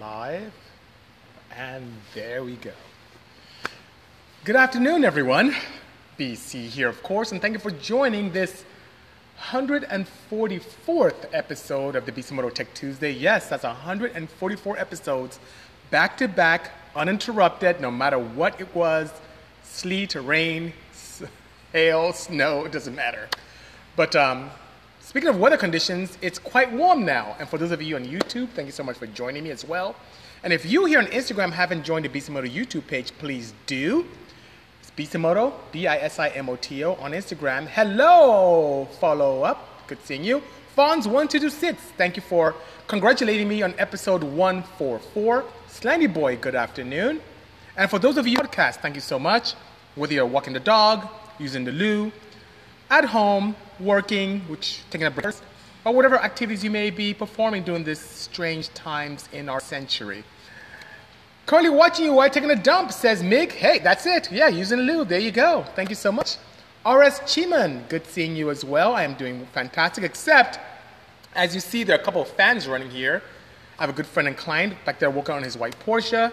live, and there we go. Good afternoon, everyone. BC here, of course, and thank you for joining this 144th episode of the BC Motor Tech Tuesday. Yes, that's 144 episodes, back to back, uninterrupted, no matter what it was, sleet, rain, hail, snow, it doesn't matter. But speaking of weather conditions, it's quite warm now. And for those of you on YouTube, thank you so much for joining me as well. And if you here on Instagram haven't joined the Bisimoto YouTube page, please do. It's Bisimoto, B-I-S-I-M-O-T-O on Instagram. Hello, follow up. Good seeing you. Fons1226, thank you for congratulating me on episode 144. Slanty Boy, good afternoon. And for those of you on the podcast, thank you so much. Whether you're walking the dog, using the loo, at home, working, taking a break, or whatever activities you may be performing during these strange times in our century. Currently watching you while taking a dump, says Mig. Hey, that's it. Yeah, using the loo. There you go. Thank you so much. R.S. Chiman, good seeing you as well. I am doing fantastic, except, as you see, there are a couple of fans running here. I have a good friend and client back there working on his white Porsche,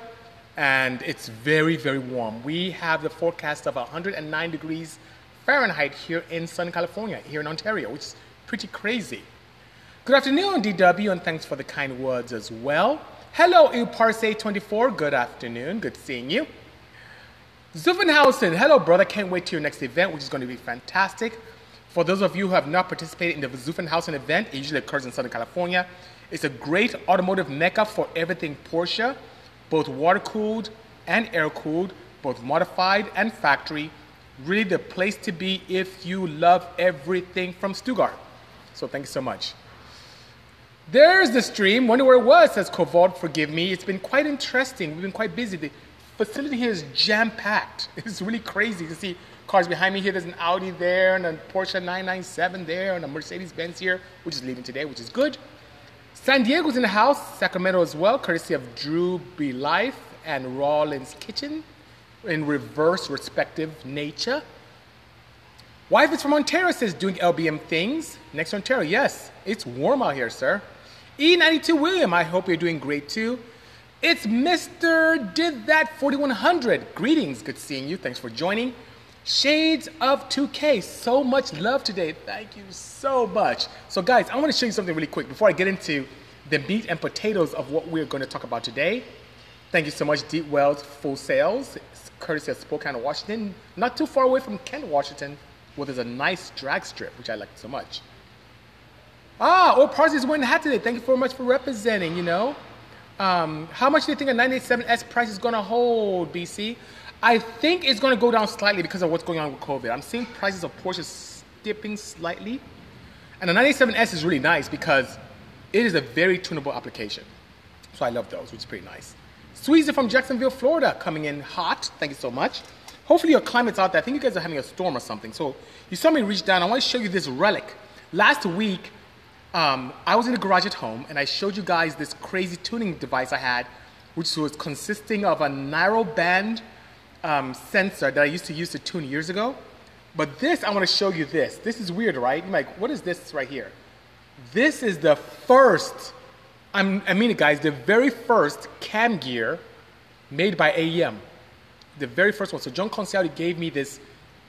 and it's very, very warm. We have the forecast of 109 degrees Fahrenheit here in Southern California, here in Ontario, which is pretty crazy. Good afternoon, DW, and thanks for the kind words as well. Hello, Uparse24, good afternoon, good seeing you. Zuffenhausen, hello, brother, can't wait to your next event, which is going to be fantastic. For those of you who have not participated in the Zuffenhausen event, it usually occurs in Southern California. It's a great automotive mecca for everything Porsche, both water-cooled and air-cooled, both modified and factory. Really the place to be if you love everything from Stuttgart. So thank you so much. There's the stream. Wonder where it was, says Kovolt. Forgive me. It's been quite interesting. We've been quite busy. The facility here is jam-packed. It's really crazy. You can see cars behind me here. There's an Audi there and a Porsche 997 there and a Mercedes-Benz here, which is leaving today, which is good. San Diego's in the house. Sacramento as well, courtesy of Drew B. Life and Rawlins Kitchen. In reverse respective nature. Wife is from Ontario, says doing LBM things. Next Ontario, yes, it's warm out here, sir. E92 William, I hope you're doing great too. It's Mr. Did That 4100. Greetings, good seeing you. Thanks for joining. Shades of 2K, so much love today. Thank you so much. So guys, I want to show you something really quick before I get into the meat and potatoes of what we're going to talk about today. Thank you so much, Deep Wells Full Sales, courtesy of Spokane, Washington, not too far away from Kent, Washington, where there's a nice drag strip, which I like so much. Ah, Old Parsley's wearing the hat today. Thank you very much for representing, you know. How much do you think a 987S price is going to hold, BC? I think it's going to go down slightly because of what's going on with COVID. I'm seeing prices of Porsches dipping slightly. And the 987S is really nice because it is a very tunable application. So I love those, which is pretty nice. Sweezy from Jacksonville, Florida, coming in hot. Thank you so much. Hopefully your climate's out there. I think you guys are having a storm or something. So you saw me reach down. I want to show you this relic. Last week, I was in the garage at home, and I showed you guys this crazy tuning device I had, which was consisting of a narrowband sensor that I used to use to tune years ago. But this, I want to show you this. This is weird, right? You're like, what is this right here? This is the first... I mean it, guys, the very first cam gear made by AEM. The very first one. So John Consiglio gave me this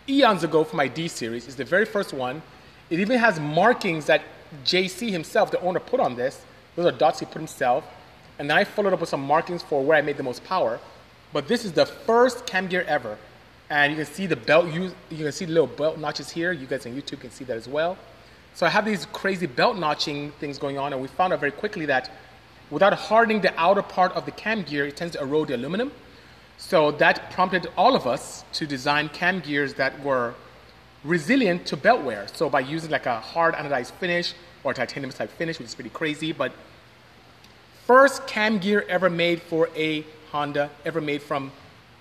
eons ago for my D-Series. It's the very first one. It even has markings that JC himself, the owner, put on this. Those are dots he put himself. And then I followed up with some markings for where I made the most power. But this is the first cam gear ever. And you can see the belt, you can see the little belt notches here. You guys on YouTube can see that as well. So I have these crazy belt notching things going on, and we found out very quickly that without hardening the outer part of the cam gear, it tends to erode the aluminum. So that prompted all of us to design cam gears that were resilient to belt wear. So by using like a hard anodized finish or titanium type finish, which is pretty crazy, but first cam gear ever made for a Honda, ever made from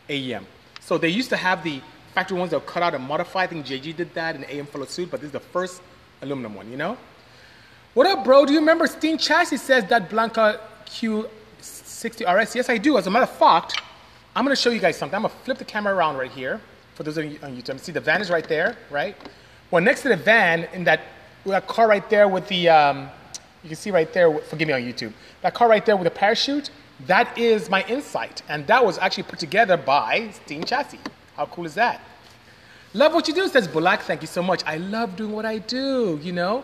AEM. So they used to have the factory ones that were cut out and modified. I think JG did that and AEM followed suit, but this is the first aluminum one, you know? What up, bro? Do you remember Steam Chassis says that Blanca Q60 RS? Yes, I do. As a matter of fact, I'm going to show you guys something. I'm going to flip the camera around right here. For those of you on YouTube, see the van is right there, right? Well, next to the van, in that car right there with the, you can see right there, forgive me on YouTube, that car right there with the parachute, That is my Insight, and that was actually put together by Steam Chassis. How cool is that? Love what you do, says Bulak. Thank you so much. I love doing what I do, you know?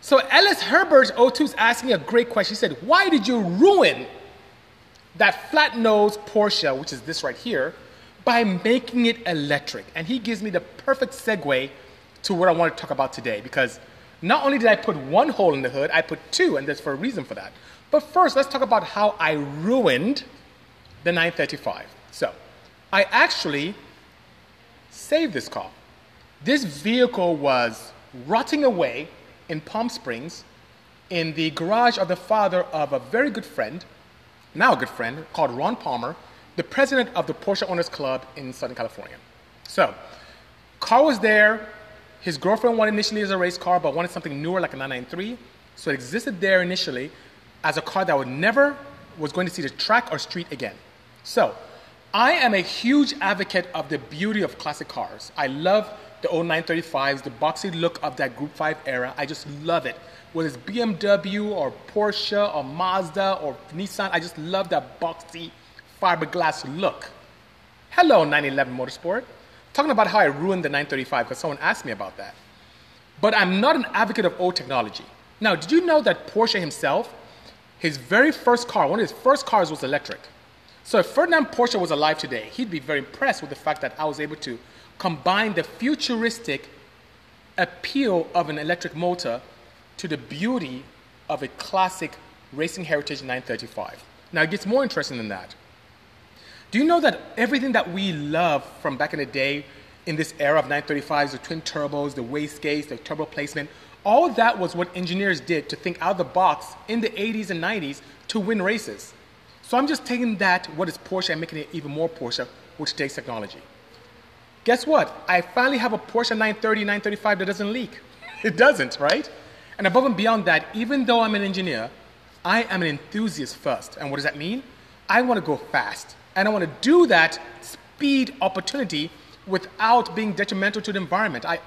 So Ellis Herbert 02 is asking a great question. He said, why did you ruin that flat nose Porsche, which is this right here, by making it electric? And he gives me the perfect segue to what I want to talk about today, because not only did I put one hole in the hood, I put two, and there's for a reason for that. But first, let's talk about how I ruined the 935. So I actually saved this car. This vehicle was rotting away in Palm Springs in the garage of the father of a very good friend, now a good friend, called Ron Palmer, the president of the Porsche Owners Club in Southern California. So car was there. His girlfriend wanted initially as a race car, but wanted something newer like a 993. So it existed there initially as a car that would never was going to see the track or street again. So I am a huge advocate of the beauty of classic cars. I love the old 935s, the boxy look of that Group 5 era. I just love it. Whether it's BMW or Porsche or Mazda or Nissan, I just love that boxy fiberglass look. Hello, 911 Motorsport. Talking about how I ruined the 935 because someone asked me about that. But I'm not an advocate of old technology. Now, did you know that Porsche himself, his very first car, one of his first cars was electric. So if Ferdinand Porsche was alive today, he'd be very impressed with the fact that I was able to combine the futuristic appeal of an electric motor to the beauty of a classic racing heritage 935. Now, it gets more interesting than that. Do you know that everything that we love from back in the day in this era of 935s, the twin turbos, the wastegates, the turbo placement, all that was what engineers did to think out of the box in the 80s and 90s to win races. So I'm just taking that, what is Porsche, and making it even more Porsche with today's technology. Guess what? I finally have a Porsche 930, 935 that doesn't leak. It doesn't, right? And above and beyond that, even though I'm an engineer, I am an enthusiast first. And what does that mean? I want to go fast. And I want to do that speed opportunity without being detrimental to the environment. I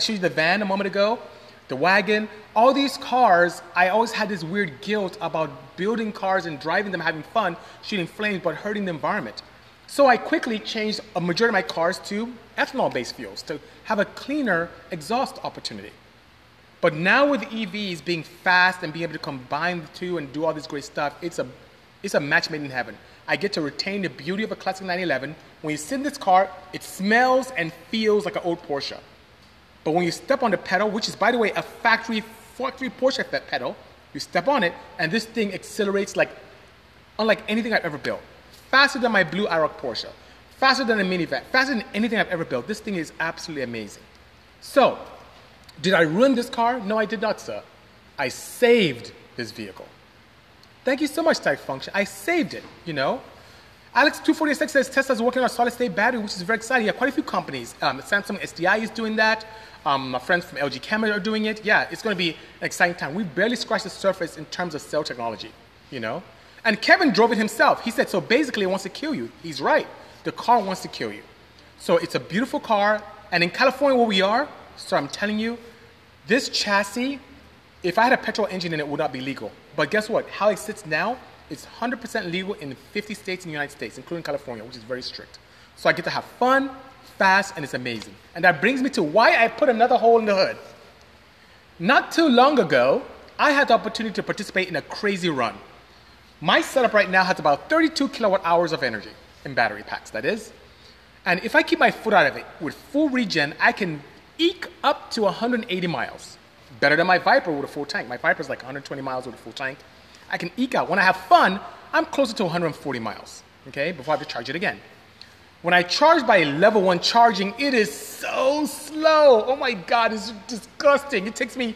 showed you the van a moment ago, the wagon, all these cars, I always had this weird guilt about building cars and driving them, having fun, shooting flames, but hurting the environment. So I quickly changed a majority of my cars to ethanol-based fuels to have a cleaner exhaust opportunity. But now with EVs being fast and being able to combine the two and do all this great stuff, it's a match made in heaven. I get to retain the beauty of a classic 911. When you sit in this car, it smells and feels like an old Porsche. But when you step on the pedal, which is, by the way, a factory Porsche pedal, you step on it, and this thing accelerates like unlike anything I've ever built. Faster than my blue IROC Porsche. Faster than a minivan. Faster than anything I've ever built. This thing is absolutely amazing. So, did I ruin this car? No, I did not, sir. I saved this vehicle. Thank you so much, Type Function. I saved it, you know. Alex246 says Tesla's working on a solid-state battery, which is very exciting. Yeah, quite a few companies. Samsung SDI is doing that. My friends from LG Chem are doing it. Yeah, it's going to be an exciting time. We barely scratched the surface in terms of cell technology, you know. And Kevin drove it himself. He said, so basically it wants to kill you. He's right. The car wants to kill you. So it's a beautiful car. And in California where we are, so I'm telling you, this chassis, if I had a petrol engine in it, would not be legal. But guess what? How it sits now, it's 100% legal in 50 states in the United States, including California, which is very strict. So I get to have fun, fast, and it's amazing. And that brings me to why I put another hole in the hood. Not too long ago, I had the opportunity to participate in a crazy run. My setup right now has about 32 kilowatt hours of energy in battery packs, that is. And if I keep my foot out of it with full regen, I can eke up to 180 miles. Better than my Viper with a full tank. My Viper's like 120 miles with a full tank. I can eke out. When I have fun, I'm closer to 140 miles, okay, before I have to charge it again. When I charge by level 1 charging, it is so slow. Oh my God, it's disgusting. It takes me,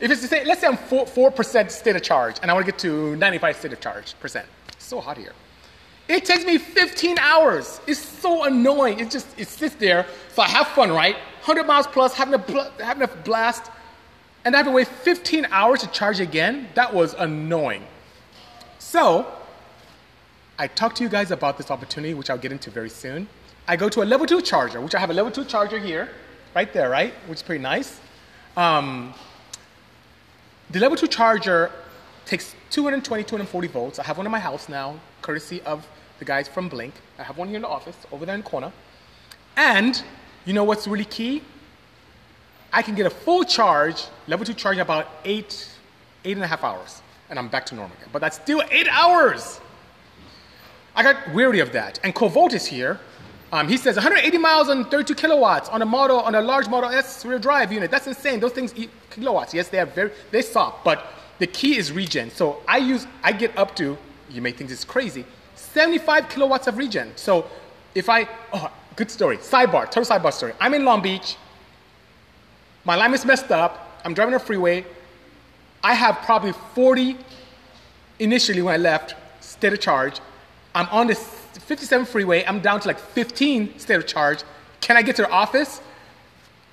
if it's to say, let's say I'm 4% state of charge, and I want to get to 95 state of charge percent. It's so hot here. It takes me 15 hours. It's so annoying. It sits there. So I have fun, right? 100 miles plus, having a blast. And I have to wait 15 hours to charge again. That was annoying. So I talked to you guys about this opportunity, which I'll get into very soon. I go to a level 2 charger, which I have a level 2 charger here, right there, right? Which is pretty nice. The level 2 charger Takes 220, 240 volts. I have one in my house now, courtesy of the guys from Blink. I have one here in the office, over there in the corner. And you know what's really key? I can get a full charge, level 2 charge in about eight and a half hours. And I'm back to normal again. But that's still 8 hours. I got weary of that. And Kovolt is here. He says 180 miles on 32 kilowatts on a large Model S rear drive unit. That's insane. Those things eat kilowatts. Yes, they are they soft, but the key is regen. So I get up to, you may think this is crazy, 75 kilowatts of regen. So if good story, sidebar, total sidebar story. I'm in Long Beach. My line is messed up. I'm driving on a freeway. I have probably 40 initially when I left, state of charge. I'm on this 57 freeway. I'm down to like 15 state of charge. Can I get to the office?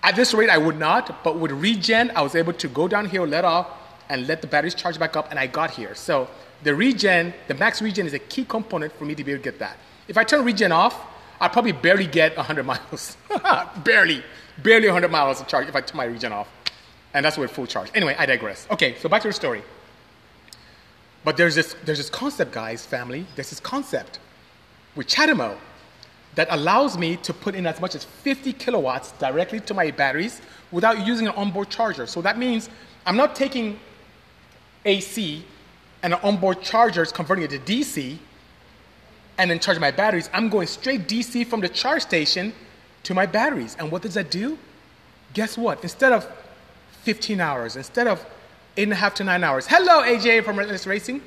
At this rate, I would not. But with regen, I was able to go downhill, let off, and let the batteries charge back up, and I got here. So the regen, the max regen is a key component for me to be able to get that. If I turn regen off, I probably barely get 100 miles. barely 100 miles of charge if I turn my regen off. And that's with full charge. Anyway, I digress. Okay, so back to the story. But there's this concept, guys, family. There's this concept with CHAdeMO that allows me to put in as much as 50 kilowatts directly to my batteries without using an onboard charger. So that means I'm not taking AC and an onboard charger, converting it to DC, and then charging my batteries. I'm going straight DC from the charge station to my batteries. And what does that do? Guess what? Instead of 15 hours, instead of 8.5 to 9 hours. Hello, AJ from Relentless Racing.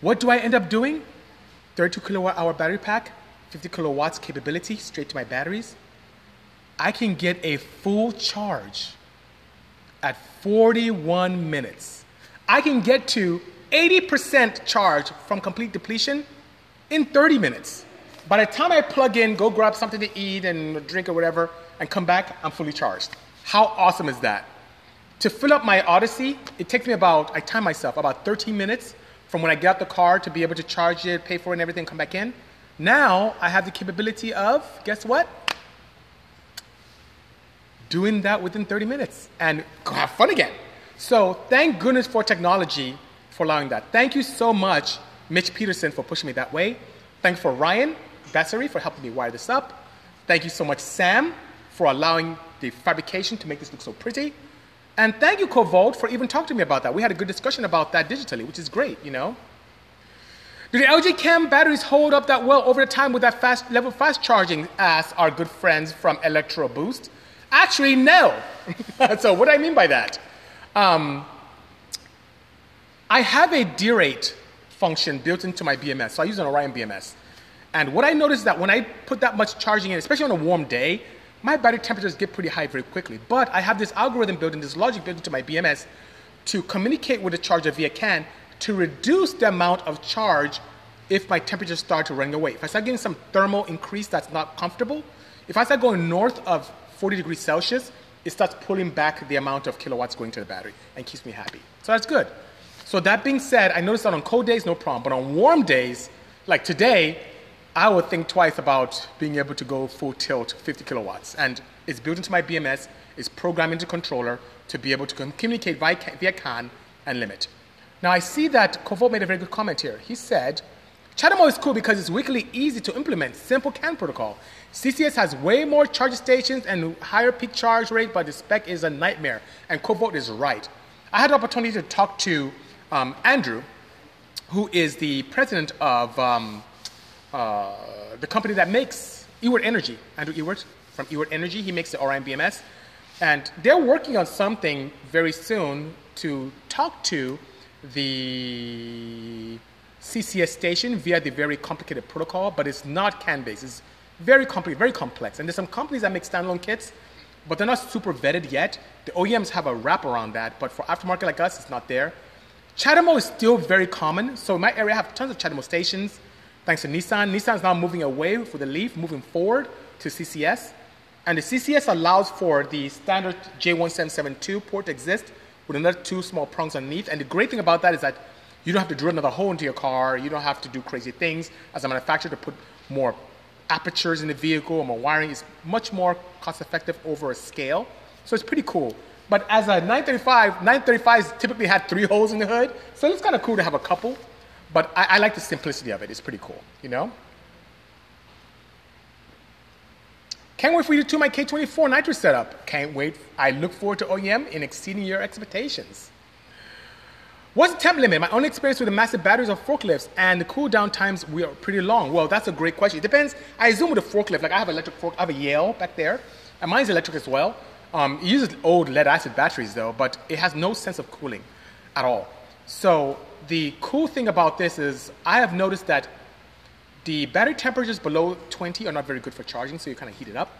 What do I end up doing? 32 kilowatt hour battery pack, 50 kilowatts capability straight to my batteries. I can get a full charge at 41 minutes. I can get to 80% charge from complete depletion in 30 minutes. By the time I plug in, go grab something to eat and drink or whatever, and come back, I'm fully charged. How awesome is that? To fill up my Odyssey, it takes me about, I time myself, about 13 minutes from when I get out the car to be able to charge it, pay for it and everything, come back in. Now, I have the capability of, guess what? Doing that within 30 minutes and have fun again. So thank goodness for technology for allowing that. Thank you so much, Mitch Peterson, for pushing me that way. Thanks for Ryan Bassery for helping me wire this up. Thank you so much, Sam, for allowing the fabrication to make this look so pretty. And thank you, Kovolt, for even talking to me about that. We had a good discussion about that digitally, which is great, you know. Do the LG Chem batteries hold up that well over the time with that fast level fast charging, as our good friends from Electro Boost? Actually, no. So what do I mean by that? I have a derate function built into my BMS, so I use an Orion BMS. And what I noticed is that when I put that much charging in, especially on a warm day, my battery temperatures get pretty high very quickly, but I have this algorithm built in, this logic built into my BMS to communicate with the charger via CAN to reduce the amount of charge if my temperatures start to run away. If I start getting some thermal increase that's not comfortable, if I start going north of 40 degrees Celsius, it starts pulling back the amount of kilowatts going to the battery and keeps me happy. So that's good. So that being said, I noticed that on cold days, no problem, but on warm days, like today, I would think twice about being able to go full tilt 50 kilowatts. And it's built into my BMS, it's programmed into controller to be able to communicate via CAN and limit. Now I see that Kovolt made a very good comment here. He said, CHAdeMO is cool because it's wickily easy to implement, simple CAN protocol. CCS has way more charge stations and higher peak charge rate, but the spec is a nightmare. And Kovolt is right. I had the opportunity to talk to Andrew, who is the president of the company that makes EWERT Energy, Andrew EWERT from EWERT Energy. He makes the Orion BMS. And they're working on something very soon to talk to the CCS station via the very complicated protocol, but it's not CAN-based. It's very complex. And there's some companies that make standalone kits, but they're not super vetted yet. The OEMs have a wrap around that, but for aftermarket like us, it's not there. CHAdeMO is still very common. So in my area, I have tons of CHAdeMO stations. Thanks to Nissan. Nissan's now moving away for the Leaf, moving forward to CCS. And the CCS allows for the standard J1772 port to exist with another two small prongs underneath. And the great thing about that is that you don't have to drill another hole into your car. You don't have to do crazy things as a manufacturer to put more apertures in the vehicle or more wiring. It's much more cost effective over a scale. So it's pretty cool. But as a 935, 935s typically had 3 holes in the hood, so it's kind of cool to have a couple. But I like the simplicity of it. It's pretty cool, you know? Can't wait for you to do my K24 nitrous setup. Can't wait. I look forward to OEM in exceeding your expectations. What's the temp limit? My only experience with the massive batteries of forklifts and the cool down times were pretty long. Well, that's a great question. It depends. I assume with a forklift, like I have an electric fork, I have a Yale back there, and mine's electric as well. It uses old lead-acid batteries though, but it has no sense of cooling at all. So the cool thing about this is I have noticed that the battery temperatures below 20 are not very good for charging, so you kind of heat it up.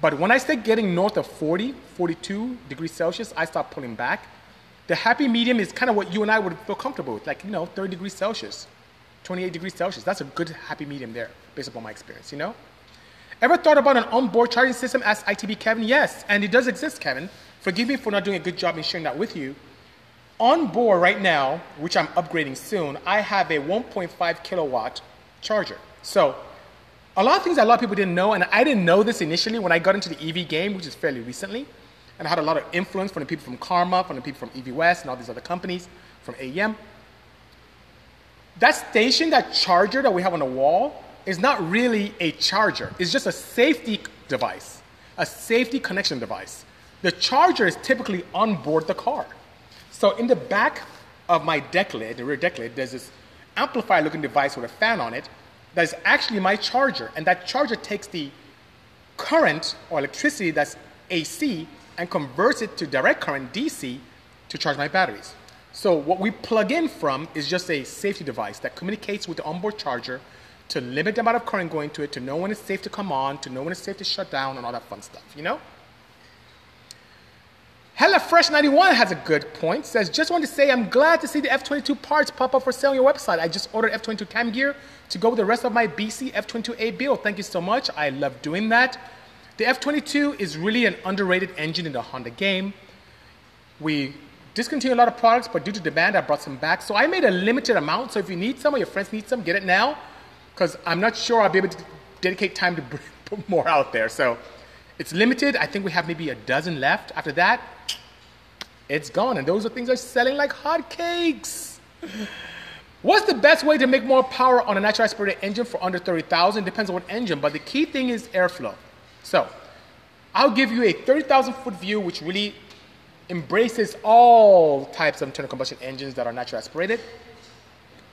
But when I start getting north of 40, 42 degrees Celsius, I start pulling back. The happy medium is kind of what you and I would feel comfortable with, like, you know, 30 degrees Celsius, 28 degrees Celsius. That's a good happy medium there, based upon my experience, you know? Ever thought about an onboard charging system, asked ITB Kevin? Yes, and it does exist, Kevin. Forgive me for not doing a good job in sharing that with you. On board right now, which I'm upgrading soon, I have a 1.5 kilowatt charger. So a lot of things that a lot of people didn't know, and I didn't know this initially when I got into the EV game, which is fairly recently, and I had a lot of influence from the people from Karma, from the people from EV West, and all these other companies, from AEM. That station, that charger that we have on the wall, is not really a charger. It's just a safety device, a safety connection device. The charger is typically on board the car. So in the back of my deck lid, the rear deck lid, there's this amplifier-looking device with a fan on it that is actually my charger, and that charger takes the current or electricity that's AC and converts it to direct current, DC, to charge my batteries. So what we plug in from is just a safety device that communicates with the onboard charger to limit the amount of current going to it, to know when it's safe to come on, to know when it's safe to shut down, and all that fun stuff, you know? HellaFresh91 has a good point. Says, just want to say I'm glad to see the F22 parts pop up for sale on your website. I just ordered F22 cam gear to go with the rest of my BC F22A build. Thank you so much. I love doing that. The F22 is really an underrated engine in the Honda game. We discontinue a lot of products, but due to demand, I brought some back. So I made a limited amount, so if you need some or your friends need some, get it now, because I'm not sure I'll be able to dedicate time to put more out there. So it's limited. I think we have maybe a dozen left. After that, it's gone, and those are things that are selling like hotcakes. What's the best way to make more power on a natural aspirated engine for under 30,000? Depends on what engine, but the key thing is airflow. So I'll give you a 30,000-foot view, which really embraces all types of internal combustion engines that are naturally aspirated.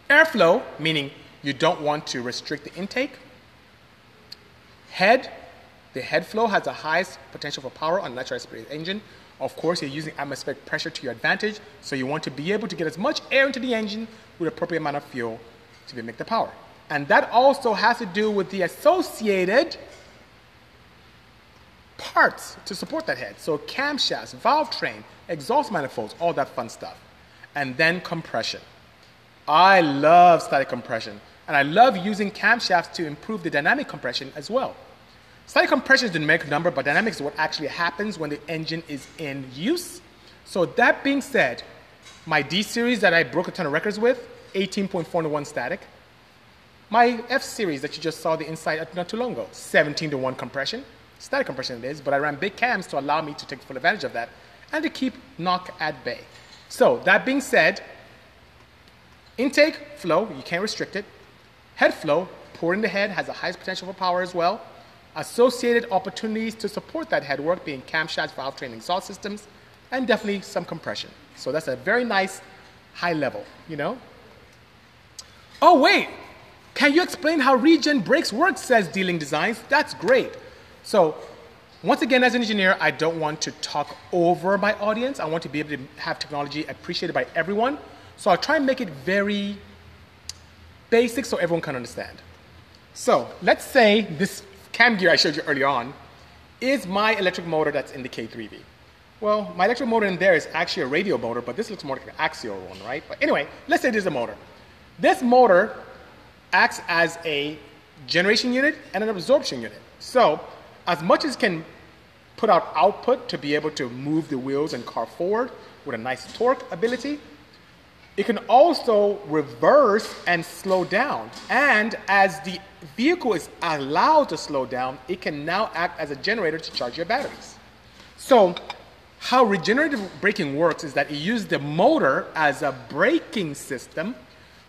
Airflow, meaning you don't want to restrict the intake. Head, the head flow has the highest potential for power on a naturally aspirated engine. Of course, you're using atmospheric pressure to your advantage, so you want to be able to get as much air into the engine with the appropriate amount of fuel to make the power. And that also has to do with the associated parts to support that head. So camshafts, valve train, exhaust manifolds, all that fun stuff. And then compression. I love static compression, and I love using camshafts to improve the dynamic compression as well. Static compression is the numeric number, but dynamics is what actually happens when the engine is in use. So that being said, my D-Series that I broke a ton of records with, 18.4 to 1 static. My F-Series that you just saw the Insight not too long ago, 17 to 1 compression. Static compression it is, but I ran big cams to allow me to take full advantage of that and to keep knock at bay. So that being said, intake, flow, you can't restrict it. Head flow, pouring the head has the highest potential for power as well. Associated opportunities to support that head work being camshafts, valve train, exhaust systems, and definitely some compression. So that's a very nice high level, you know? Oh wait, can you explain how regen brakes work, says Dealing Designs? That's great. So once again, as an engineer, I don't want to talk over my audience. I want to be able to have technology appreciated by everyone. So I'll try and make it very basic so everyone can understand. So let's say this cam gear I showed you earlier on is my electric motor that's in the K3V. Well, my electric motor in there is actually a radial motor, but this looks more like an axial one, right? But anyway, let's say there's a motor. This motor acts as a generation unit and an absorption unit. So as much as can put out output to be able to move the wheels and car forward with a nice torque ability, it can also reverse and slow down. And as the vehicle is allowed to slow down, it can now act as a generator to charge your batteries. So How regenerative braking works is that it uses the motor as a braking system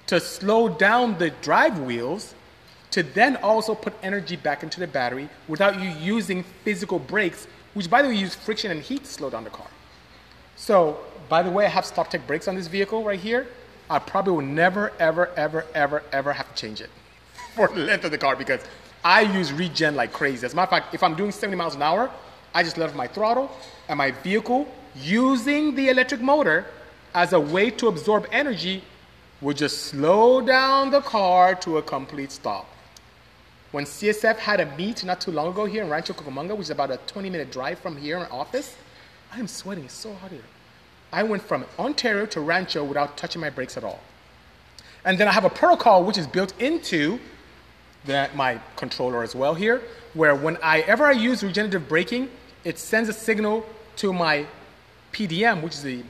to slow down the drive wheels to then also put energy back into the battery without you using physical brakes, which, by the way, use friction and heat to slow down the car. So, by the way, I have stop-tech brakes on this vehicle right here. I probably will never, ever, ever, ever, ever have to change it for the length of the car because I use regen like crazy. As a matter of fact, if I'm doing 70 miles an hour, I just left my throttle and my vehicle using the electric motor as a way to absorb energy would just slow down the car to a complete stop. When CSF had a meet not too long ago here in Rancho Cucamonga, which is about a 20-minute drive from here in my office, I am sweating so hard here. I went from Ontario to Rancho without touching my brakes at all. And then I have a protocol which is built into my controller as well here, where whenever I use regenerative braking, it sends a signal to my PDM, which is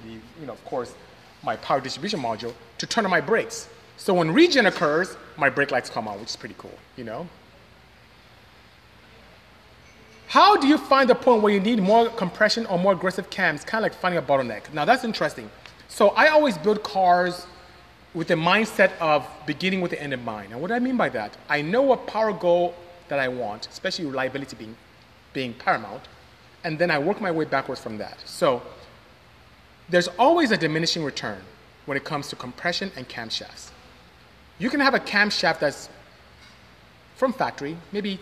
my power distribution module, to turn on my brakes. So when regen occurs, my brake lights come on, which is pretty cool, you know? How do you find the point where you need more compression or more aggressive cams? Kind of like finding a bottleneck. Now that's interesting. So I always build cars with the mindset of beginning with the end in mind. And what do I mean by that? I know what power goal that I want, especially reliability being paramount, and then I work my way backwards from that. So there's always a diminishing return when it comes to compression and camshafts. You can have a camshaft that's from factory, maybe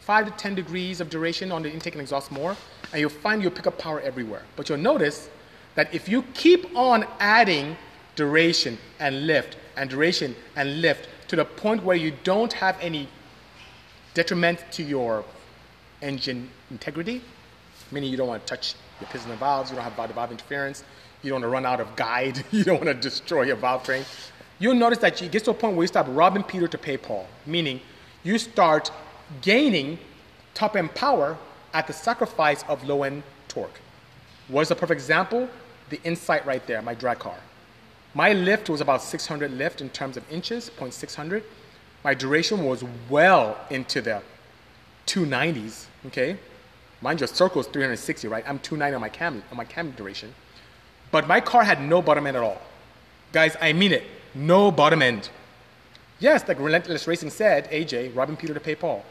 5 to 10 degrees of duration on the intake and exhaust more, and you'll find you'll pick up power everywhere. But you'll notice that if you keep on adding duration and lift to the point where you don't have any detriment to your engine integrity, meaning you don't want to touch your piston and valves, you don't have valve-to-valve interference, you don't want to run out of guide, you don't want to destroy your valve train. You'll notice that it gets to a point where you stop robbing Peter to pay Paul, meaning you start gaining top-end power at the sacrifice of low-end torque. What's the perfect example? The Insight right there, my drag car. My lift was about 600 lift in terms of inches, 0.600. My duration was well into the 290s, okay? Mind you, a circle is 360, right? I'm 290 on my cam duration. But my car had no bottom end at all. Guys, I mean it. No bottom end. Yes, like Relentless Racing said, AJ, robbing Peter to pay Paul.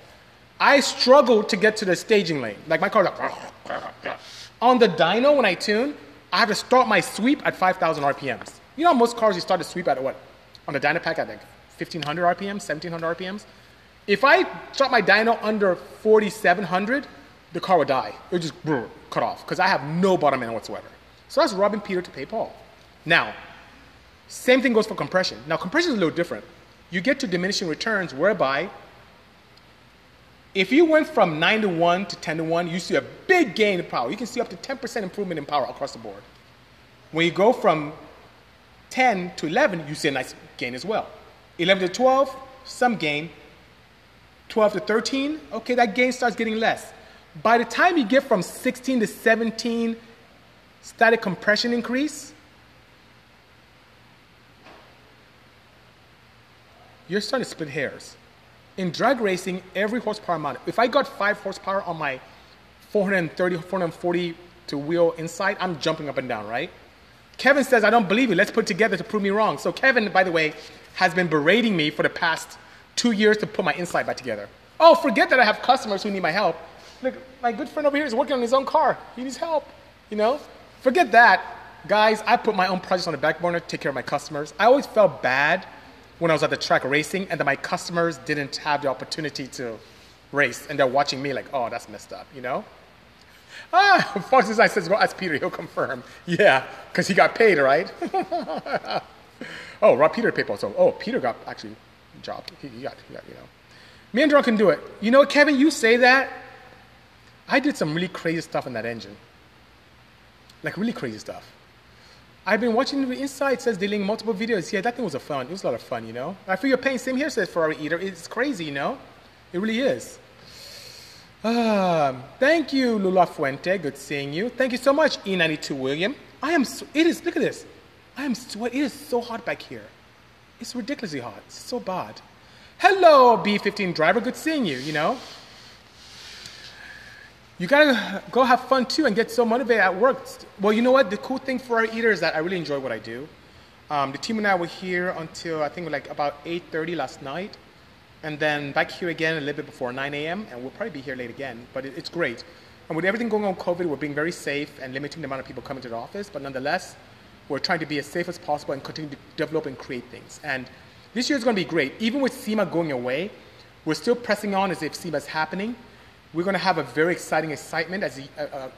I struggled to get to the staging lane. Like my car was like... On the dyno, when I tune, I have to start my sweep at 5,000 RPMs. You know, most cars, you start to sweep at what? On the dyno pack at like 1,500 RPMs, 1,700 RPMs. If I start my dyno under 4,700, the car would die. It would just cut off because I have no bottom end whatsoever. So that's robbing Peter to pay Paul. Now, same thing goes for compression. Now, compression is a little different. You get to diminishing returns whereby if you went from 9 to 1 to 10 to 1, you see a big gain in power. You can see up to 10% improvement in power across the board. When you go from 10 to 11, you see a nice gain as well. 11 to 12, some gain. 12 to 13, okay, that gain starts getting less. By the time you get from 16 to 17, static compression increase, you're starting to split hairs. In drag racing, every horsepower amount, if I got 5 horsepower on my 430, 440 to wheel Insight, I'm jumping up and down, right? Kevin says, I don't believe it. Let's put it together to prove me wrong. So Kevin, by the way, has been berating me for the past 2 years to put my Insight back together. Oh, forget that I have customers who need my help. Look, my good friend over here is working on his own car. He needs help, you know? Forget that. Guys, I put my own projects on the back burner to take care of my customers. I always felt bad when I was at the track racing and that my customers didn't have the opportunity to race and they're watching me like, oh, that's messed up, you know? Ah, Fox Design says, well, ask Peter, he'll confirm. Yeah, because he got paid, right? Oh, Rob Peter paid also. Oh, Peter got actually jobbed. He got, you know. Me and John can do it. You know, Kevin, you say that. I did some really crazy stuff in that engine. Like really crazy stuff. I've been watching the Insight, says they link multiple videos. Yeah, that thing was a fun. It was a lot of fun, you know. I feel your pain. Same here, says Ferrari Eater. It's crazy, you know. It really is. Thank you, Lula Fuente. Good seeing you. Thank you so much, E92 William. Look at this. It is so hot back here. It's ridiculously hot. It's so bad. Hello, B15 driver. Good seeing you, you know. you gotta go have fun too and get so motivated at work. Well, you know what? The cool thing for our eater is that I really enjoy what I do. The team and I were here until I think like about 8:30 last night, and then back here again a little bit before 9 a.m. And we'll probably be here late again. But it's great. And with everything going on with COVID, we're being very safe and limiting the amount of people coming to the office. But nonetheless, we're trying to be as safe as possible and continue to develop and create things. And this year is going to be great. Even with SEMA going away, we're still pressing on as if SEMA is happening. We're going to have a very exciting excitement as the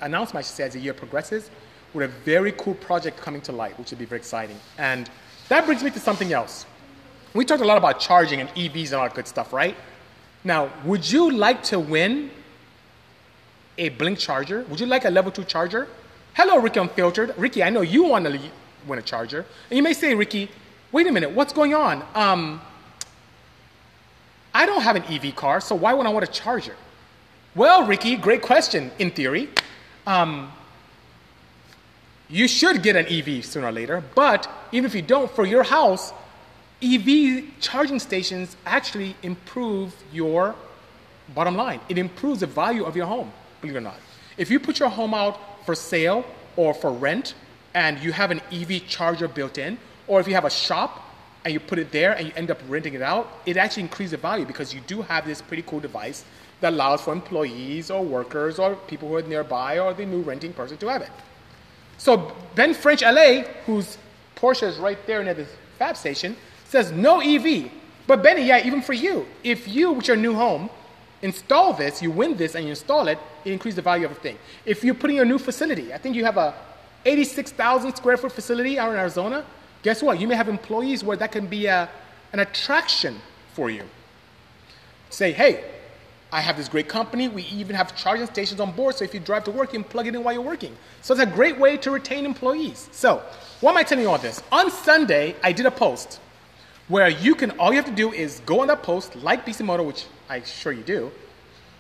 announcement, I should say, as the year progresses, with a very cool project coming to light, which will be very exciting. And that brings me to something else. We talked a lot about charging and EVs and all that good stuff, right? Now, would you like to win a Blink charger? Would you like a level 2 charger? Hello, Ricky Unfiltered. Ricky, I know you want to win a charger. And you may say, Ricky, wait a minute, what's going on? I don't have an EV car, so why would I want a charger? Well, Ricky, great question, in theory. You should get an EV sooner or later, but even if you don't, for your house, EV charging stations actually improve your bottom line. It improves the value of your home, believe it or not. If you put your home out for sale or for rent and you have an EV charger built in, or if you have a shop and you put it there and you end up renting it out, it actually increases the value because you do have this pretty cool device that allows for employees or workers or people who are nearby or the new renting person to have it. So Ben French LA, whose Porsche is right there near the fab station, says no EV. But Benny, yeah, even for you, if you, with your new home, install this, you win this and you install it, it increases the value of everything. If you put in your new facility, I think you have a 86,000 square foot facility out in Arizona, guess what? You may have employees where that can be an attraction for you. Say, hey, I have this great company. We even have charging stations on board, so if you drive to work, you can plug it in while you're working. So it's a great way to retain employees. So why am I telling you all this? On Sunday, I did a post where you can, all you have to do is go on that post, like Bisimoto, which I'm sure you do,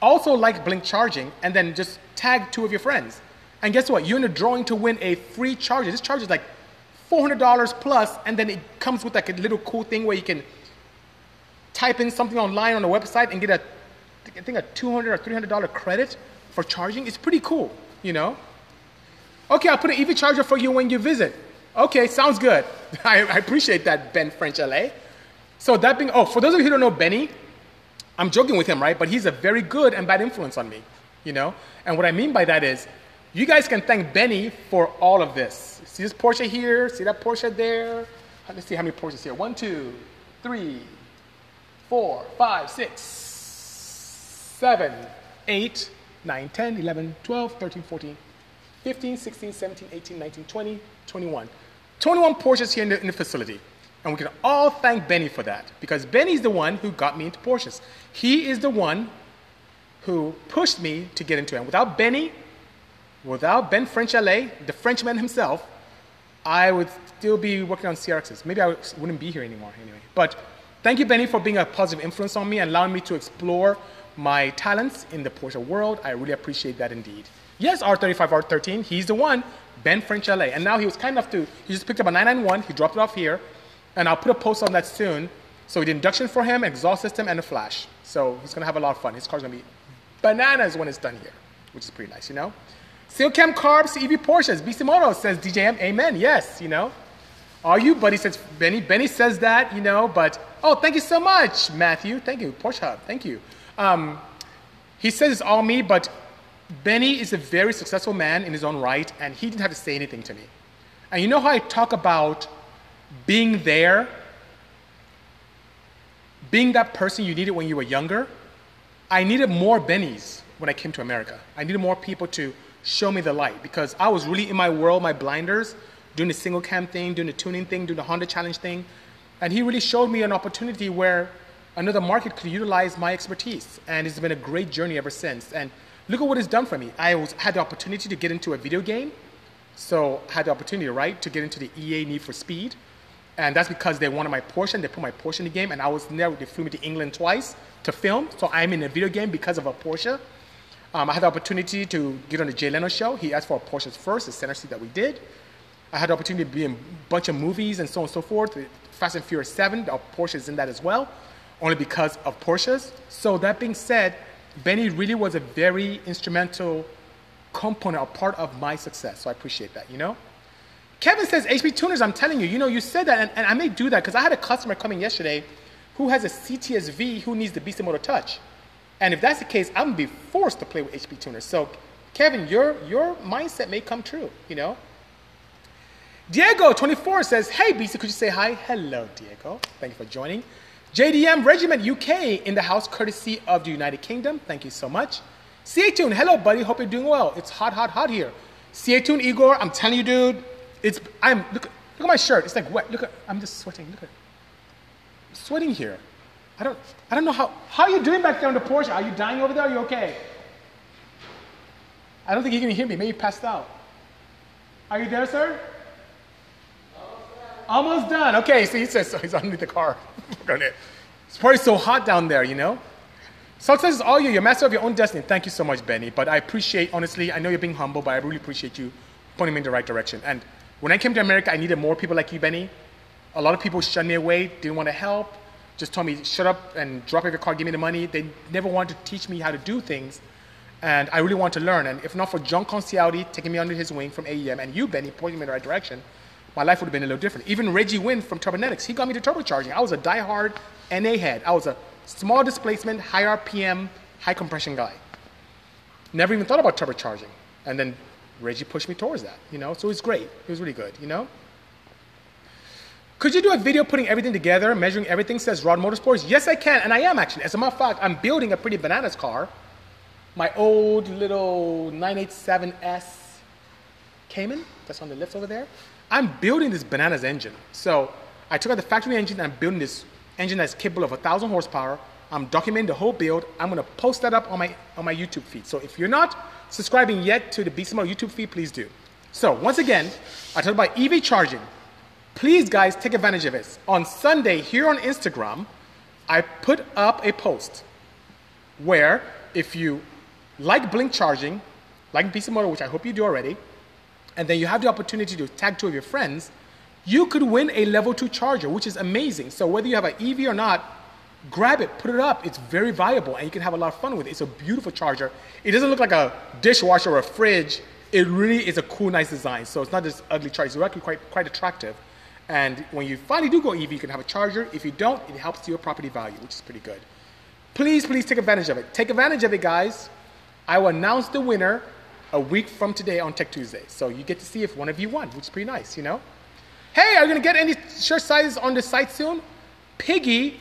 also like Blink Charging, and then just tag 2 of your friends. And guess what? You're in a drawing to win a free charger. This charger is like $400 plus, and then it comes with like a little cool thing where you can type in something online on the website and get a, I think a $200 or $300 credit for charging. It's pretty cool, you know? Okay, I'll put an EV charger for you when you visit. Okay, sounds good. I appreciate that, Ben French LA. So that being, oh, for those of you who don't know Benny, I'm joking with him, right? But he's a very good and bad influence on me, you know? And what I mean by that is, you guys can thank Benny for all of this. See this Porsche here? See that Porsche there? Let's see how many Porsches here. 1, 2, 3, 4, 5, 6, 7, 8, 9, 10, 11, 12, 13, 14, 15, 16, 17, 18, 19, 20, 21. 21 Porsches here in the facility. And we can all thank Benny for that, because Benny's the one who got me into Porsches. He is the one who pushed me to get into it. And without Benny, without Ben French LA, the Frenchman himself, I would still be working on CRXs. Maybe I wouldn't be here anymore anyway. But thank you, Benny, for being a positive influence on me and allowing me to explore my talents in the Porsche world. I really appreciate that indeed. Yes, R35, R13, he's the one, Ben French LA. And now he was kind enough to, he just picked up a 991, he dropped it off here, and I'll put a post on that soon. So we did induction for him, exhaust system, and a flash. So he's gonna have a lot of fun. His car's gonna be bananas when it's done here, which is pretty nice, you know? Silcam Carbs, EV Porsches, Bisimoto says DJM, amen, yes, you know? Are you, buddy, says Benny. Benny says that, you know, but, oh, thank you so much, Matthew. Thank you, Porsche Hub, thank you. He says it's all me, but Benny is a very successful man in his own right, and he didn't have to say anything to me. And you know how I talk about being there, being that person you needed when you were younger? I needed more Bennys when I came to America. I needed more people to show me the light, because I was really in my world, my blinders, doing the single cam thing, doing the tuning thing, doing the Honda challenge thing. And he really showed me an opportunity where another market could utilize my expertise. And it's been a great journey ever since. And look at what it's done for me. I had the opportunity to get into a video game. So I had the opportunity, right, to get into the EA Need for Speed. And that's because they wanted my Porsche and they put my Porsche in the game. And I was there, they flew me to England twice to film. So I'm in a video game because of a Porsche. I had the opportunity to get on the Jay Leno show. He asked for a Porsche first, the center seat that we did. I had the opportunity to be in a bunch of movies and so on and so forth. Fast and Furious 7, Porsche is in that as well, only because of Porsches. So that being said, Benny really was a very instrumental component or part of my success. So I appreciate that, you know? Kevin says, HP Tuners, I'm telling you, you know, you said that, and I may do that because I had a customer coming yesterday who has a CTS-V who needs the Bisimoto Touch. And if that's the case, I'm going to be forced to play with HP Tuners. So, Kevin, your mindset may come true, you know? Diego24 says, hey, BC, could you say hi? Hello, Diego. Thank you for joining. JDM Regiment UK in the house, courtesy of the United Kingdom. Thank you so much. CA Tune, hello, buddy. Hope you're doing well. It's hot, hot, hot here. CA Tune, Igor, I'm telling you, dude. Look at my shirt. It's like wet. Look at, I'm just sweating. Look at, I'm sweating here. I don't know how are you doing back there on the Porsche? Are you dying over there? Are you okay? I don't think you can hear me. Maybe you passed out. Are you there, sir? Almost done. Okay, so he says so. He's underneath the car. It's probably so hot down there, you know? Success is all you. You're master of your own destiny. Thank you so much, Benny. But I appreciate, honestly, I know you're being humble, but I really appreciate you pointing me in the right direction. And when I came to America, I needed more people like you, Benny. A lot of people shunned me away, didn't want to help, just told me, shut up and drop every car, give me the money. They never wanted to teach me how to do things. And I really want to learn. And if not for John Conciati taking me under his wing from AEM and you, Benny, pointing me in the right direction, my life would have been a little different. Even Reggie Wynn from Turbonetics, he got me to turbocharging. I was a diehard NA head. I was a small displacement, high RPM, high compression guy. Never even thought about turbocharging. And then Reggie pushed me towards that, you know? So it's great. It was really good, you know? Could you do a video putting everything together, measuring everything, says Rod Motorsports? Yes, I can, and I am actually. As a matter of fact, I'm building a pretty bananas car. My old little 987S Cayman, that's on the lift over there. I'm building this bananas engine. So I took out the factory engine and I'm building this engine that's capable of 1,000 horsepower. I'm documenting the whole build. I'm gonna post that up on my YouTube feed. So if you're not subscribing yet to the BCMO YouTube feed, please do. So once again, I talked about EV charging. Please guys, take advantage of this. On Sunday here on Instagram, I put up a post where if you like Blink Charging, like BCMO, which I hope you do already, and then you have the opportunity to tag two of your friends, you could win a level 2 charger, which is amazing. So whether you have an EV or not, grab it, put it up. It's very viable, and you can have a lot of fun with it. It's a beautiful charger. It doesn't look like a dishwasher or a fridge. It really is a cool, nice design. So it's not this ugly charger. It's actually quite attractive. And when you finally do go EV, you can have a charger. If you don't, it helps your property value, which is pretty good. Please, please take advantage of it. Take advantage of it, guys. I will announce the winner a week from today on Tech Tuesday. So you get to see if one of you won, which is pretty nice, you know? Hey, are you gonna get any shirt sizes on the site soon? Piggy,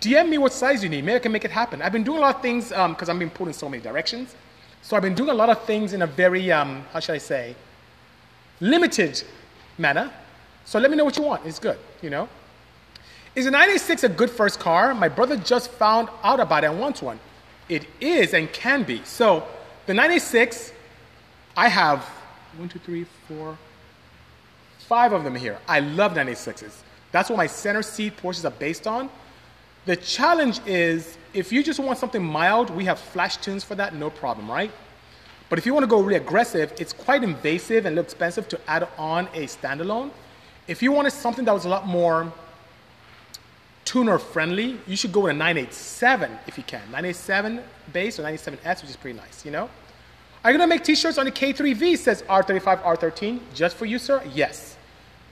DM me what size you need. Maybe I can make it happen. I've been doing a lot of things because I've been pulled in so many directions. So I've been doing a lot of things in a very, how should I say, limited manner. So let me know what you want. It's good, you know? Is the 986 a good first car? My brother just found out about it and wants one. It is and can be. So the 986, I have 5 of them here. I love 986s. That's what my center seat Porsches are based on. The challenge is, if you just want something mild, we have flash tunes for that, no problem, right? But if you want to go really aggressive, it's quite invasive and a little expensive to add on a standalone. If you wanted something that was a lot more tuner friendly, you should go with a 987 if you can. 987 base or 987S, which is pretty nice, you know? Are you going to make t-shirts on the K3V, says R35, R13, just for you, sir? Yes.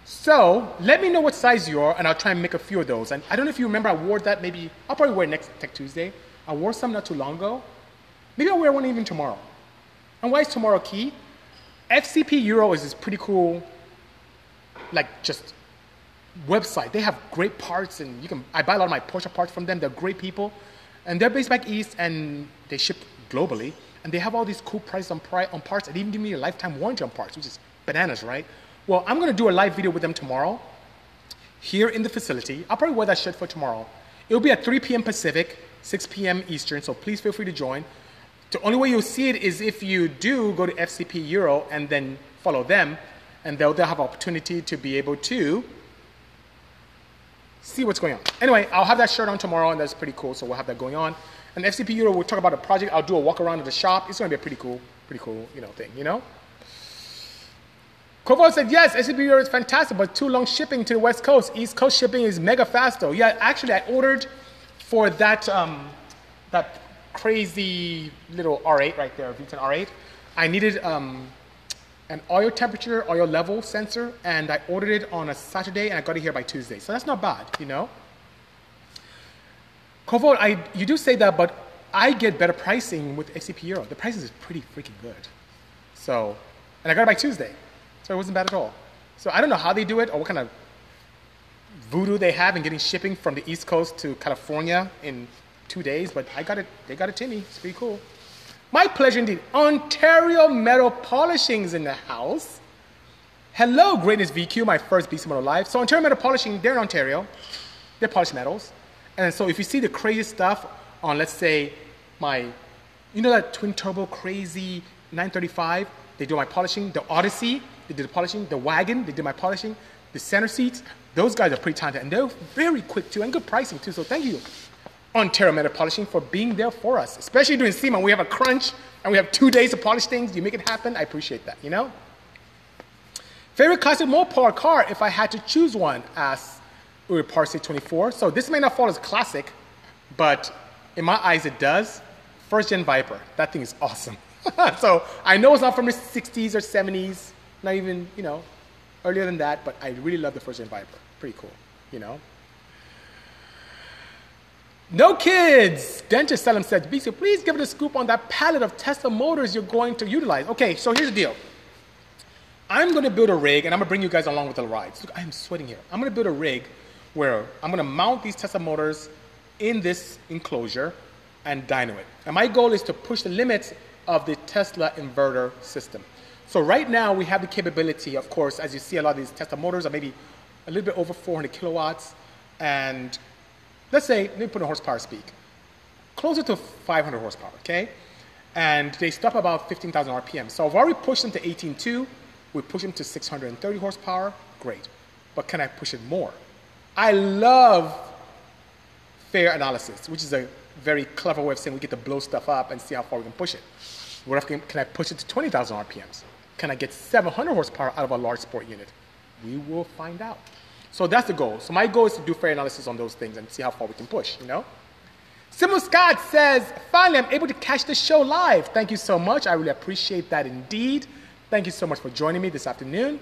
So let me know what size you are, and I'll try and make a few of those. And I don't know if you remember, I wore that maybe, I'll probably wear it next Tech Tuesday. I wore some not too long ago. Maybe I'll wear one even tomorrow. And why is tomorrow key? FCP Euro is this pretty cool, like just website. They have great parts, and you can, I buy a lot of my Porsche parts from them. They're great people. And they're based back east, and they ship globally. And they have all these cool prices on parts, and even give me a lifetime warranty on parts, which is bananas, right? Well, I'm gonna do a live video with them tomorrow, here in the facility. I'll probably wear that shirt for tomorrow. It'll be at 3 p.m. Pacific, 6 p.m. Eastern, so please feel free to join. The only way you'll see it is if you do go to FCP Euro and then follow them, and they'll have an opportunity to be able to see what's going on. Anyway, I'll have that shirt on tomorrow, and that's pretty cool, so we'll have that going on. And FCP Euro, we'll talk about a project. I'll do a walk around of the shop. It's going to be a pretty cool, you know, thing, you know? Kovolt said, yes, FCP Euro is fantastic, but too long shipping to the West Coast. East Coast shipping is mega fast, though. Yeah, actually, I ordered for that crazy little R8 right there, Vuitton R8. I needed an oil temperature, oil level sensor, and I ordered it on a Saturday and I got it here by Tuesday. So that's not bad, you know? Kovolt, you do say that, but I get better pricing with SCP Euro. The prices is pretty freaking good. So, and I got it by Tuesday. So it wasn't bad at all. So I don't know how they do it or what kind of voodoo they have in getting shipping from the East Coast to California in 2 days, but I got it, they got it to me. It's pretty cool. My pleasure indeed. Ontario Metal Polishing's in the house. Hello, Greatness VQ, my first BC Motor Live. So Ontario Metal Polishing, they're in Ontario. They polish metals. And so if you see the crazy stuff on, let's say, my, you know that twin turbo crazy 935? They do my polishing. The Odyssey, they did the polishing. The Wagon, they did my polishing. The center seats, those guys are pretty talented. And they're very quick too, and good pricing too. So thank you, Ontario Metal Polishing, for being there for us, especially during SEMA. We have a crunch and we have 2 days to polish things. You make it happen. I appreciate that, you know? Favorite classic Mopar car, if I had to choose one, as Uriparse24. So this may not fall as classic, but in my eyes it does. First gen Viper, that thing is awesome. So I know it's not from the 60s or 70s, not even, you know, earlier than that, but I really love the first gen Viper. Pretty cool, you know? No kids! Dentist Selim said, BC, please give it a scoop on that palette of Tesla motors you're going to utilize. Okay, so here's the deal. I'm going to build a rig, and I'm going to bring you guys along with the rides. Look, I am sweating here. I'm going to build a rig where I'm going to mount these Tesla motors in this enclosure and dyno it. And my goal is to push the limits of the Tesla inverter system. So right now, we have the capability, of course, as you see, a lot of these Tesla motors are maybe a little bit over 400 kilowatts, and let's say, let me put in horsepower speak, closer to 500 horsepower, okay? And they stop about 15,000 RPM. So I've already pushed them to 18.2, we push them to 630 horsepower, great. But can I push it more? I love fair analysis, which is a very clever way of saying we get to blow stuff up and see how far we can push it. What if can I push it to 20,000 RPMs? Can I get 700 horsepower out of a large sport unit? We will find out. So that's the goal. So my goal is to do fair analysis on those things and see how far we can push, you know? Simon Scott says, finally, I'm able to catch the show live. Thank you so much. I really appreciate that indeed. Thank you so much for joining me this afternoon.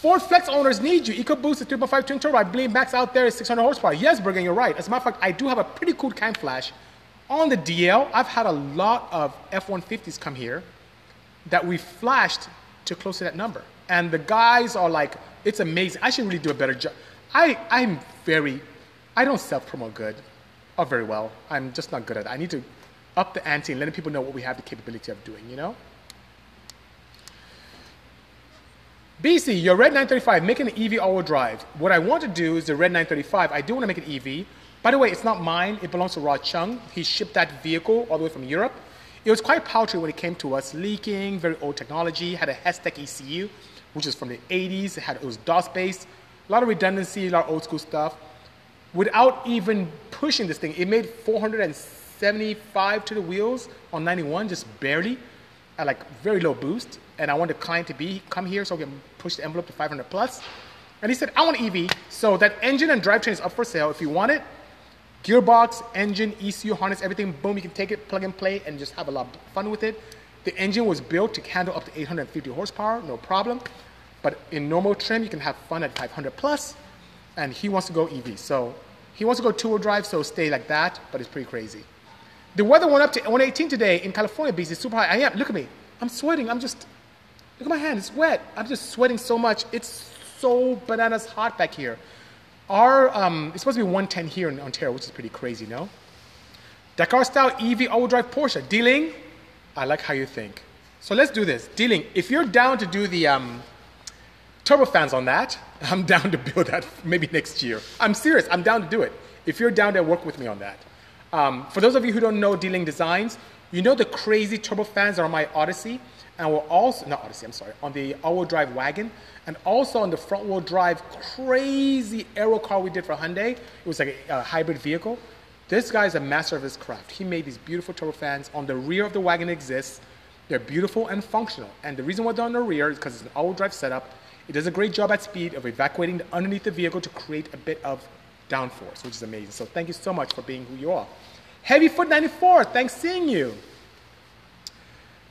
Ford Flex owners need you. EcoBoost, the 3.5 twin turbo, I believe max out there is 600 horsepower. Yes, Bergen, you're right. As a matter of fact, I do have a pretty cool CAN flash on the DL. I've had a lot of F-150s come here that we flashed to close to that number. And the guys are like, it's amazing. I should really do a better job. I don't self-promote good or very well. I'm just not good at it. I need to up the ante and letting people know what we have the capability of doing, you know? BC, your Red 935, making an EV all-wheel drive. What I want to do is the Red 935, I do want to make an EV. By the way, it's not mine. It belongs to Rod Chung. He shipped that vehicle all the way from Europe. It was quite paltry when it came to us, leaking, very old technology, had a Hestec ECU, which is from the 80s. It was DOS-based, a lot of redundancy, a lot of old-school stuff. Without even pushing this thing, it made 475 to the wheels on 91, just barely, at like very low boost. And I want the client to come here so we can push the envelope to 500 plus. And he said, I want an EV. So that engine and drivetrain is up for sale if you want it. Gearbox, engine, ECU, harness, everything, boom, you can take it, plug and play, and just have a lot of fun with it. The engine was built to handle up to 850 horsepower, no problem. But in normal trim, you can have fun at 500 plus. And he wants to go EV. So he wants to go two-wheel drive, so stay like that, but it's pretty crazy. The weather went up to 118 today in California, BC, super high. I am, look at me. I'm sweating, look at my hand, it's wet. I'm just sweating so much. It's so bananas hot back here. It's supposed to be 110 here in Ontario, which is pretty crazy, no? Dakar style EV all-wheel drive Porsche. Dealing, I like how you think. So let's do this. Dealing, if you're down to do the turbofans on that, I'm down to build that maybe next year. I'm serious, I'm down to do it. If you're down to work with me on that. For those of you who don't know Dealing Designs, you know the crazy turbofans are on my Odyssey, and we're also, not Odyssey, I'm sorry, on the all-wheel drive Wagon, and also on the front-wheel drive crazy aero car we did for Hyundai. It was like a hybrid vehicle. This guy's a master of his craft. He made these beautiful turbofans. On the rear of the Wagon exists. They're beautiful and functional. And the reason why they're on the rear is because it's an all-wheel drive setup. It does a great job at speed of evacuating underneath the vehicle to create a bit of downforce, which is amazing. So thank you so much for being who you are. Heavy Foot 94, thanks seeing you.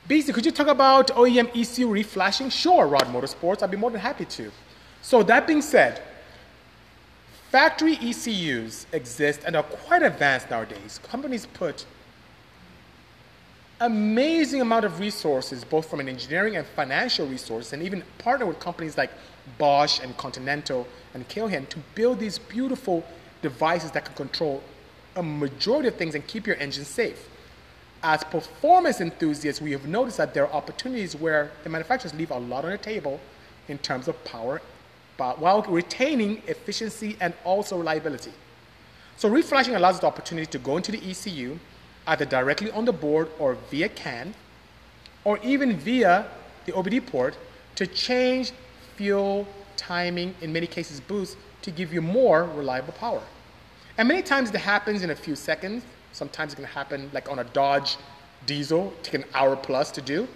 BC, could you talk about OEM ECU reflashing? Sure, Rod Motorsports, I'd be more than happy to. So that being said, factory ECUs exist and are quite advanced nowadays. Companies put amazing amount of resources, both from an engineering and financial resource, and even partner with companies like Bosch and Continental and Killian to build these beautiful devices that can control a majority of things and keep your engine safe. As performance enthusiasts, we have noticed that there are opportunities where the manufacturers leave a lot on the table in terms of power, but while retaining efficiency and also reliability. So reflashing allows us the opportunity to go into the ECU, either directly on the board or via CAN, or even via the OBD port, to change fuel, timing, in many cases boost, to give you more reliable power. And many times it happens in a few seconds. Sometimes it can happen like on a Dodge diesel, take an hour plus to do.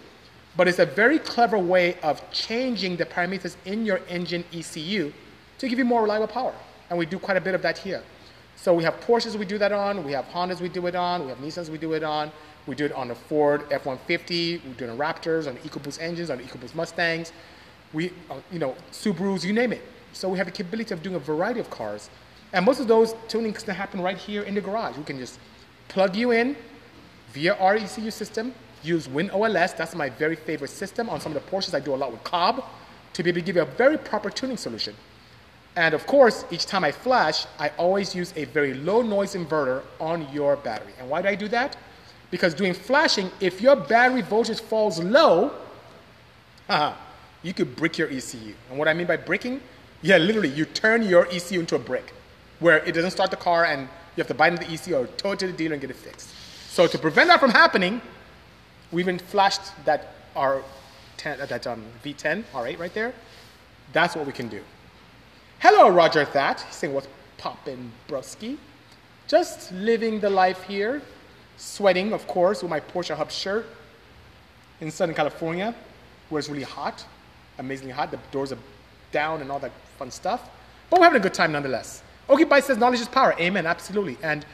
But it's a very clever way of changing the parameters in your engine ECU to give you more reliable power. And we do quite a bit of that here. So we have Porsches we do that on, we have Hondas we do it on, we have Nissans we do it on, we do it on the Ford F-150, we do it on Raptors, on EcoBoost engines, on EcoBoost Mustangs, we, Subarus, you name it. So we have the capability of doing a variety of cars. And most of those tunings can happen right here in the garage. We can just plug you in via our ECU system, use WinOLS, that's my very favorite system on some of the Porsches. I do a lot with Cobb, to be able to give you a very proper tuning solution. And of course, each time I flash, I always use a very low noise inverter on your battery. And why do I do that? Because doing flashing, if your battery voltage falls low, you could brick your ECU. And what I mean by bricking, yeah, literally, you turn your ECU into a brick, where it doesn't start the car and you have to buy into the ECU or tow it to the dealer and get it fixed. So to prevent that from happening, we even flashed that V10 R8 right there. That's what we can do. Hello, Roger That. He's saying, what's poppin', broski? Just living the life here. Sweating, of course, with my Porsche Hub shirt in Southern California, where it's really hot, amazingly hot. The doors are down and all that fun stuff. But we're having a good time nonetheless. OkBite says, knowledge is power. Amen, absolutely. And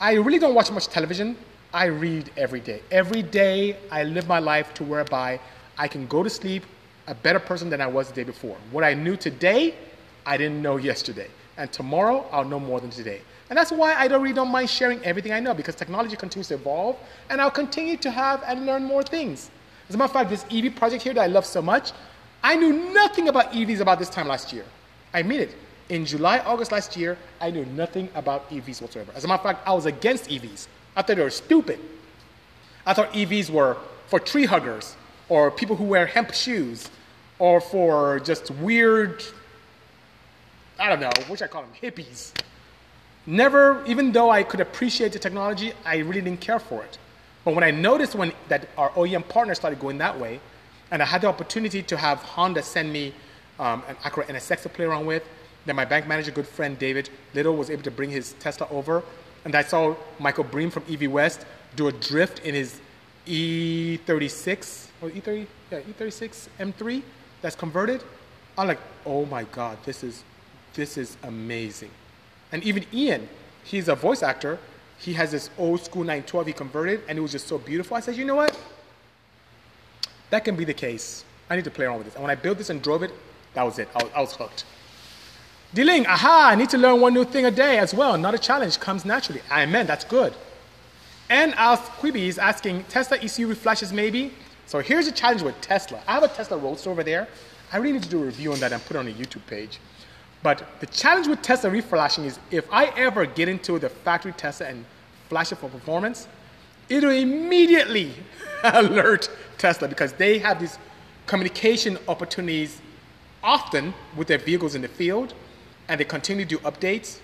I really don't watch much television. I read every day. Every day I live my life to whereby I can go to sleep a better person than I was the day before. What I knew today, I didn't know yesterday. And tomorrow, I'll know more than today. And that's why I really don't mind sharing everything I know, because technology continues to evolve, and I'll continue to have and learn more things. As a matter of fact, this EV project here that I love so much, I knew nothing about EVs about this time last year. I mean it. In July, August last year, I knew nothing about EVs whatsoever. As a matter of fact, I was against EVs. I thought they were stupid. I thought EVs were for tree huggers, or people who wear hemp shoes, or for just weird, I don't know, which I call them hippies. Never, even though I could appreciate the technology, I really didn't care for it. But when I noticed that our OEM partners started going that way, and I had the opportunity to have Honda send me an Acura NSX to play around with, then my bank manager, good friend David Little, was able to bring his Tesla over, and I saw Michael Bream from EV West do a drift in his E36 M3 that's converted. I'm like, oh my God, this is amazing. And even Ian, he's a voice actor. He has this old school 912 he converted, and it was just so beautiful. I said, you know what? That can be the case. I need to play around with this. And when I built this and drove it, that was it. I was hooked. D-Ling, aha, I need to learn one new thing a day as well. Not a challenge, comes naturally. Amen, that's good. And Al Quibi is asking, Tesla ECU reflashes maybe? So here's a challenge with Tesla. I have a Tesla Roadster over there. I really need to do a review on that and put it on a YouTube page. But the challenge with Tesla reflashing is if I ever get into the factory Tesla and flash it for performance, it'll immediately alert Tesla, because they have these communication opportunities often with their vehicles in the field, and they continue to do updates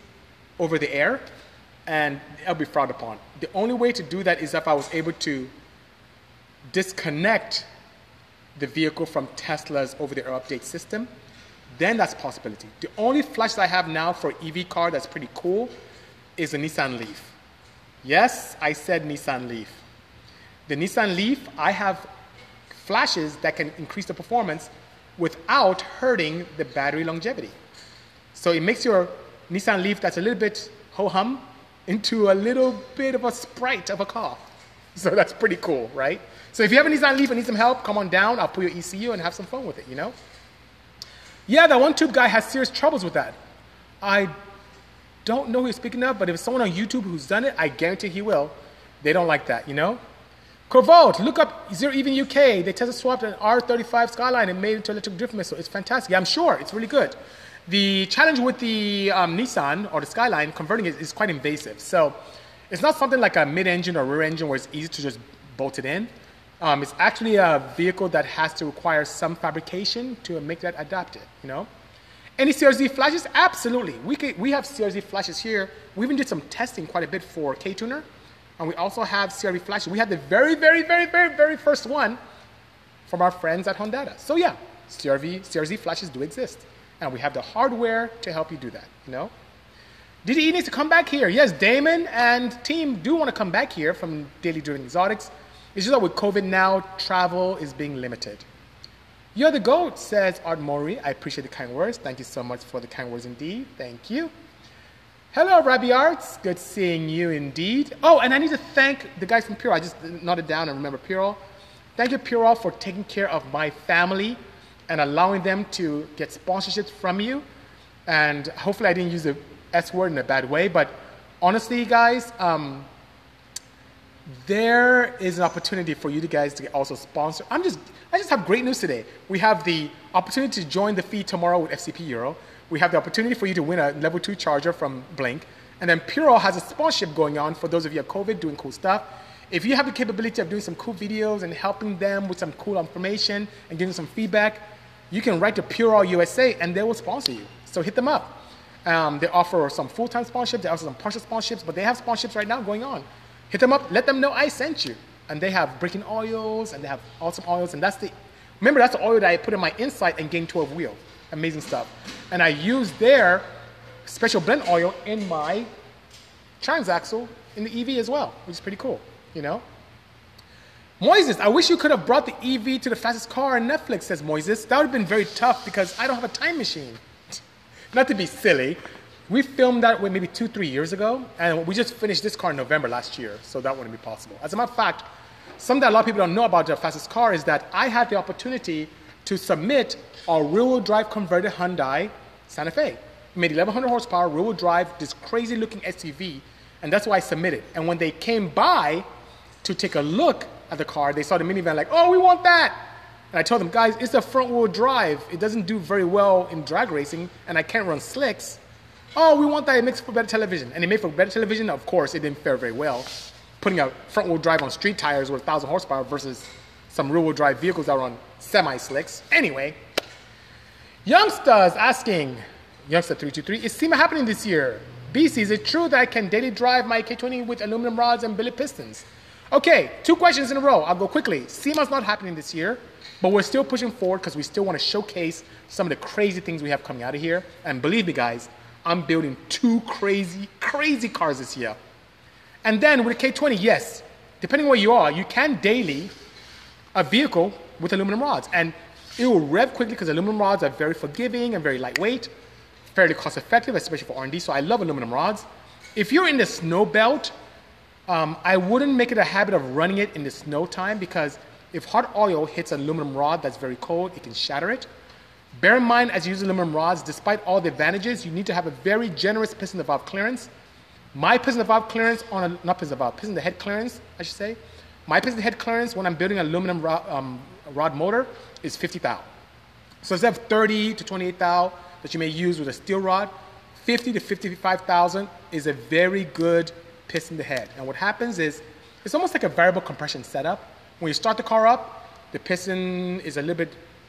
over the air, and it'll be frowned upon. The only way to do that is if I was able to disconnect the vehicle from Tesla's over-the-air update system. Then that's a possibility. The only flash that I have now for EV car that's pretty cool is a Nissan Leaf. Yes, I said Nissan Leaf. The Nissan Leaf, I have flashes that can increase the performance without hurting the battery longevity. So it makes your Nissan Leaf that's a little bit ho-hum into a little bit of a sprite of a car. So that's pretty cool, right? So if you have a Nissan Leaf and need some help, come on down. I'll put your ECU and have some fun with it, you know? Yeah, that one tube guy has serious troubles with that. I don't know who you're speaking of, but if it's someone on YouTube who's done it, I guarantee he will. They don't like that, you know? Kovolt, look up Zero Even UK. They Tesla swapped an R35 Skyline and made it to electric drift missile. It's fantastic. Yeah, I'm sure. It's really good. The challenge with the Nissan or the Skyline, converting it is quite invasive. So it's not something like a mid-engine or rear engine where it's easy to just bolt it in. It's actually a vehicle that has to require some fabrication to make that adapted, you know? Any CRZ flashes? Absolutely. We have CRZ flashes here. We even did some testing quite a bit for K-Tuner. And we also have CRV flashes. We had the very first one from our friends at Honda. So yeah, CRZ flashes do exist. And we have the hardware to help you do that, you know? DDE needs to come back here. Yes, Damon and team do want to come back here from Daily Driven Exotics. It's just that with COVID now, travel is being limited. You're the GOAT, says Art Mori. I appreciate the kind words. Thank you so much for the kind words indeed. Thank you. Hello, Robbie Arts. Good seeing you indeed. Oh, and I need to thank the guys from Purell. I just nodded down and remember Purell. Thank you, Purell, for taking care of my family and allowing them to get sponsorships from you. And hopefully I didn't use the S word in a bad way, but honestly, guys, there is an opportunity for you guys to also sponsor. I just have great news today. We have the opportunity to join the feed tomorrow with FCP Euro. We have the opportunity for you to win a level 2 charger from Blink. And then Purell has a sponsorship going on for those of you at COVID doing cool stuff. If you have the capability of doing some cool videos and helping them with some cool information and giving some feedback, you can write to Purell USA and they will sponsor you. So hit them up. They offer some full-time sponsorships. They offer some partial sponsorships, but they have sponsorships right now going on. Hit them up. Let them know I sent you. And they have breaking oils, and they have awesome oils. And that's the, remember, that's the oil that I put in my Insight and gained 12 wheel. Amazing stuff. And I used their special blend oil in my transaxle in the EV as well, which is pretty cool, you know? Moises, I wish you could have brought the EV to the fastest car on Netflix, says Moises. That would have been very tough because I don't have a time machine. Not to be silly, we filmed that maybe 2-3 years ago, and we just finished this car in November last year, so that wouldn't be possible. As a matter of fact, something that a lot of people don't know about the fastest car is that I had the opportunity to submit a rear-wheel drive converted Hyundai Santa Fe. It made 1,100 horsepower, rear-wheel drive, this crazy-looking SUV, and that's why I submitted. And when they came by to take a look at the car, they saw the minivan like, oh, we want that. And I told them, guys, it's a front-wheel drive. It doesn't do very well in drag racing, and I can't run slicks. Oh, we want that. It makes for better television. And it made for better television. Of course, it didn't fare very well. Putting a front-wheel drive on street tires with 1,000 horsepower versus some rear-wheel drive vehicles that were on semi-slicks. Anyway, Youngsta's asking, Youngsta323, is SEMA happening this year? BC, is it true that I can daily drive my K20 with aluminum rods and billet pistons? Okay, 2 questions in a row. I'll go quickly. SEMA's not happening this year. But we're still pushing forward because we still want to showcase some of the crazy things we have coming out of here. And believe me, guys, I'm building 2 crazy cars this year. And then with the K20, yes, depending where you are, you can daily a vehicle with aluminum rods. And it will rev quickly because aluminum rods are very forgiving and very lightweight, fairly cost effective, especially for R&D. So I love aluminum rods. If you're in the snow belt, I wouldn't make it a habit of running it in the snow time because if hot oil hits an aluminum rod that's very cold, it can shatter it. Bear in mind, as you use aluminum rods, despite all the advantages, you need to have a very generous piston-to-valve clearance. My piston-to-valve clearance on a, not piston-to-valve, piston-to-head clearance, I should say. My piston-to-head clearance when I'm building an aluminum rod motor is 50 thou. So instead of 30 to 28 thou that you may use with a steel rod, 50 to 55,000 is a very good piston-to-head. And what happens is, it's almost like a variable compression setup. When you start the car up, the piston is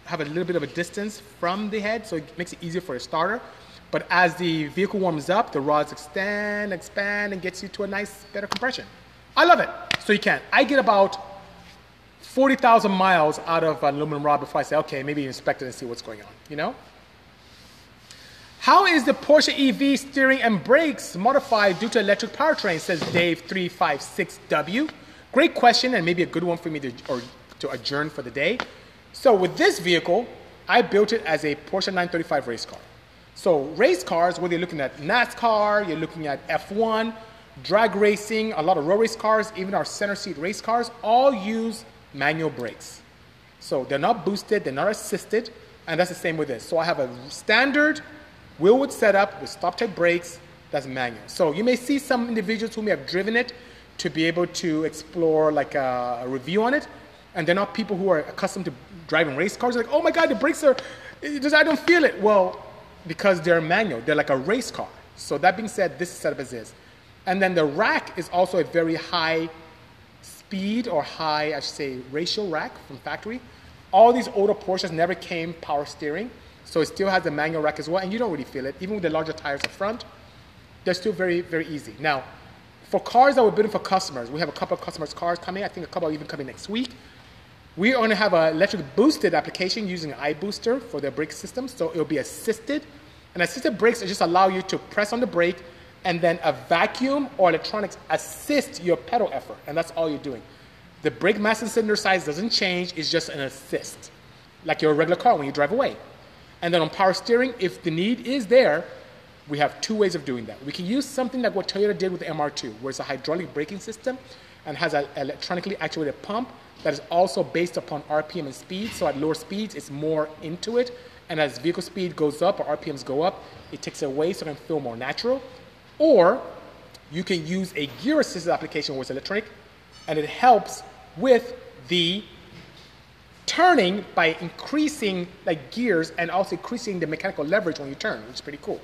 have a little bit of a distance from the head, so it makes it easier for a starter. But as the vehicle warms up, the rods expand, and gets you to a nice, better compression. I love it. So you can. I get about 40,000 miles out of an aluminum rod before I say, okay, maybe inspect it and see what's going on, you know? How is the Porsche EV steering and brakes modified due to electric powertrain, says Dave356W. Great question, and maybe a good one for me to adjourn for the day. So with this vehicle, I built it as a Porsche 935 race car. So race cars, whether you're looking at NASCAR, you're looking at F1, drag racing, a lot of road race cars, even our center seat race cars, all use manual brakes. So they're not boosted, they're not assisted, and that's the same with this. So I have a standard wheelwood setup with stop-check brakes that's manual. So you may see some individuals who may have driven it to be able to explore like a review on it, and they're not people who are accustomed to driving race cars. They're like, oh my God, the brakes are, I don't feel it. Well, because they're manual, they're like a race car. So that being said, this setup is this. And then the rack is also a very high speed or high, I should say, ratio rack from factory. All these older Porsches never came power steering, so it still has the manual rack as well, and you don't really feel it. Even with the larger tires up front, they're still very, very easy. Now, for cars that we're building for customers, we have a couple of customers' cars coming. I think a couple even coming next week. We are going to have an electric boosted application using an iBooster for their brake system, so it'll be assisted. And assisted brakes just allow you to press on the brake, and then a vacuum or electronics assist your pedal effort, and that's all you're doing. The brake mass and cylinder size doesn't change, it's just an assist, like your regular car when you drive away. And then on power steering, if the need is there, we have two ways of doing that. We can use something like what Toyota did with the MR2, where it's a hydraulic braking system and has an electronically actuated pump that is also based upon RPM and speed, so at lower speeds, it's more into it, and as vehicle speed goes up or RPMs go up, it takes it away so it can feel more natural. Or you can use a gear-assisted application where it's electronic, and it helps with the turning by increasing like gears and also increasing the mechanical leverage when you turn, which is pretty cool.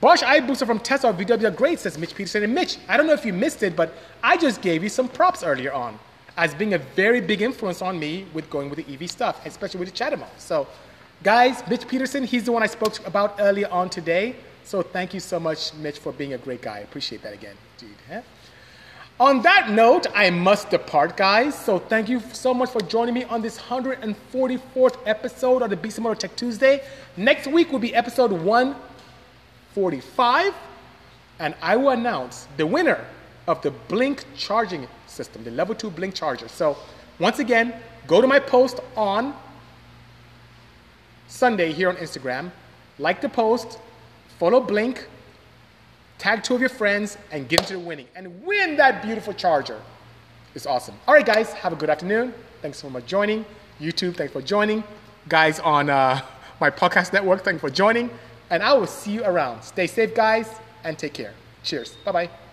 Bosch iBooster from Tesla VW are great, says Mitch Peterson. And Mitch, I don't know if you missed it, but I just gave you some props earlier on as being a very big influence on me with going with the EV stuff, especially with the CHAdeMO. So guys, Mitch Peterson, he's the one I spoke about earlier on today. So thank you so much, Mitch, for being a great guy. I appreciate that again, dude. Yeah. On that note, I must depart, guys. So thank you so much for joining me on this 144th episode of the BC Motor Tech Tuesday. Next week will be episode 145, and I will announce the winner of the Blink Charging system, the level 2 Blink Charger. So once again, go to my post on Sunday here on Instagram, like the post, follow Blink, tag two of your friends, and get into the winning. And win that beautiful charger. It's awesome. All right, guys, have a good afternoon. Thanks so much for joining. YouTube, thanks for joining. Guys on my podcast network, thanks for joining. And I will see you around. Stay safe, guys, and take care. Cheers. Bye-bye.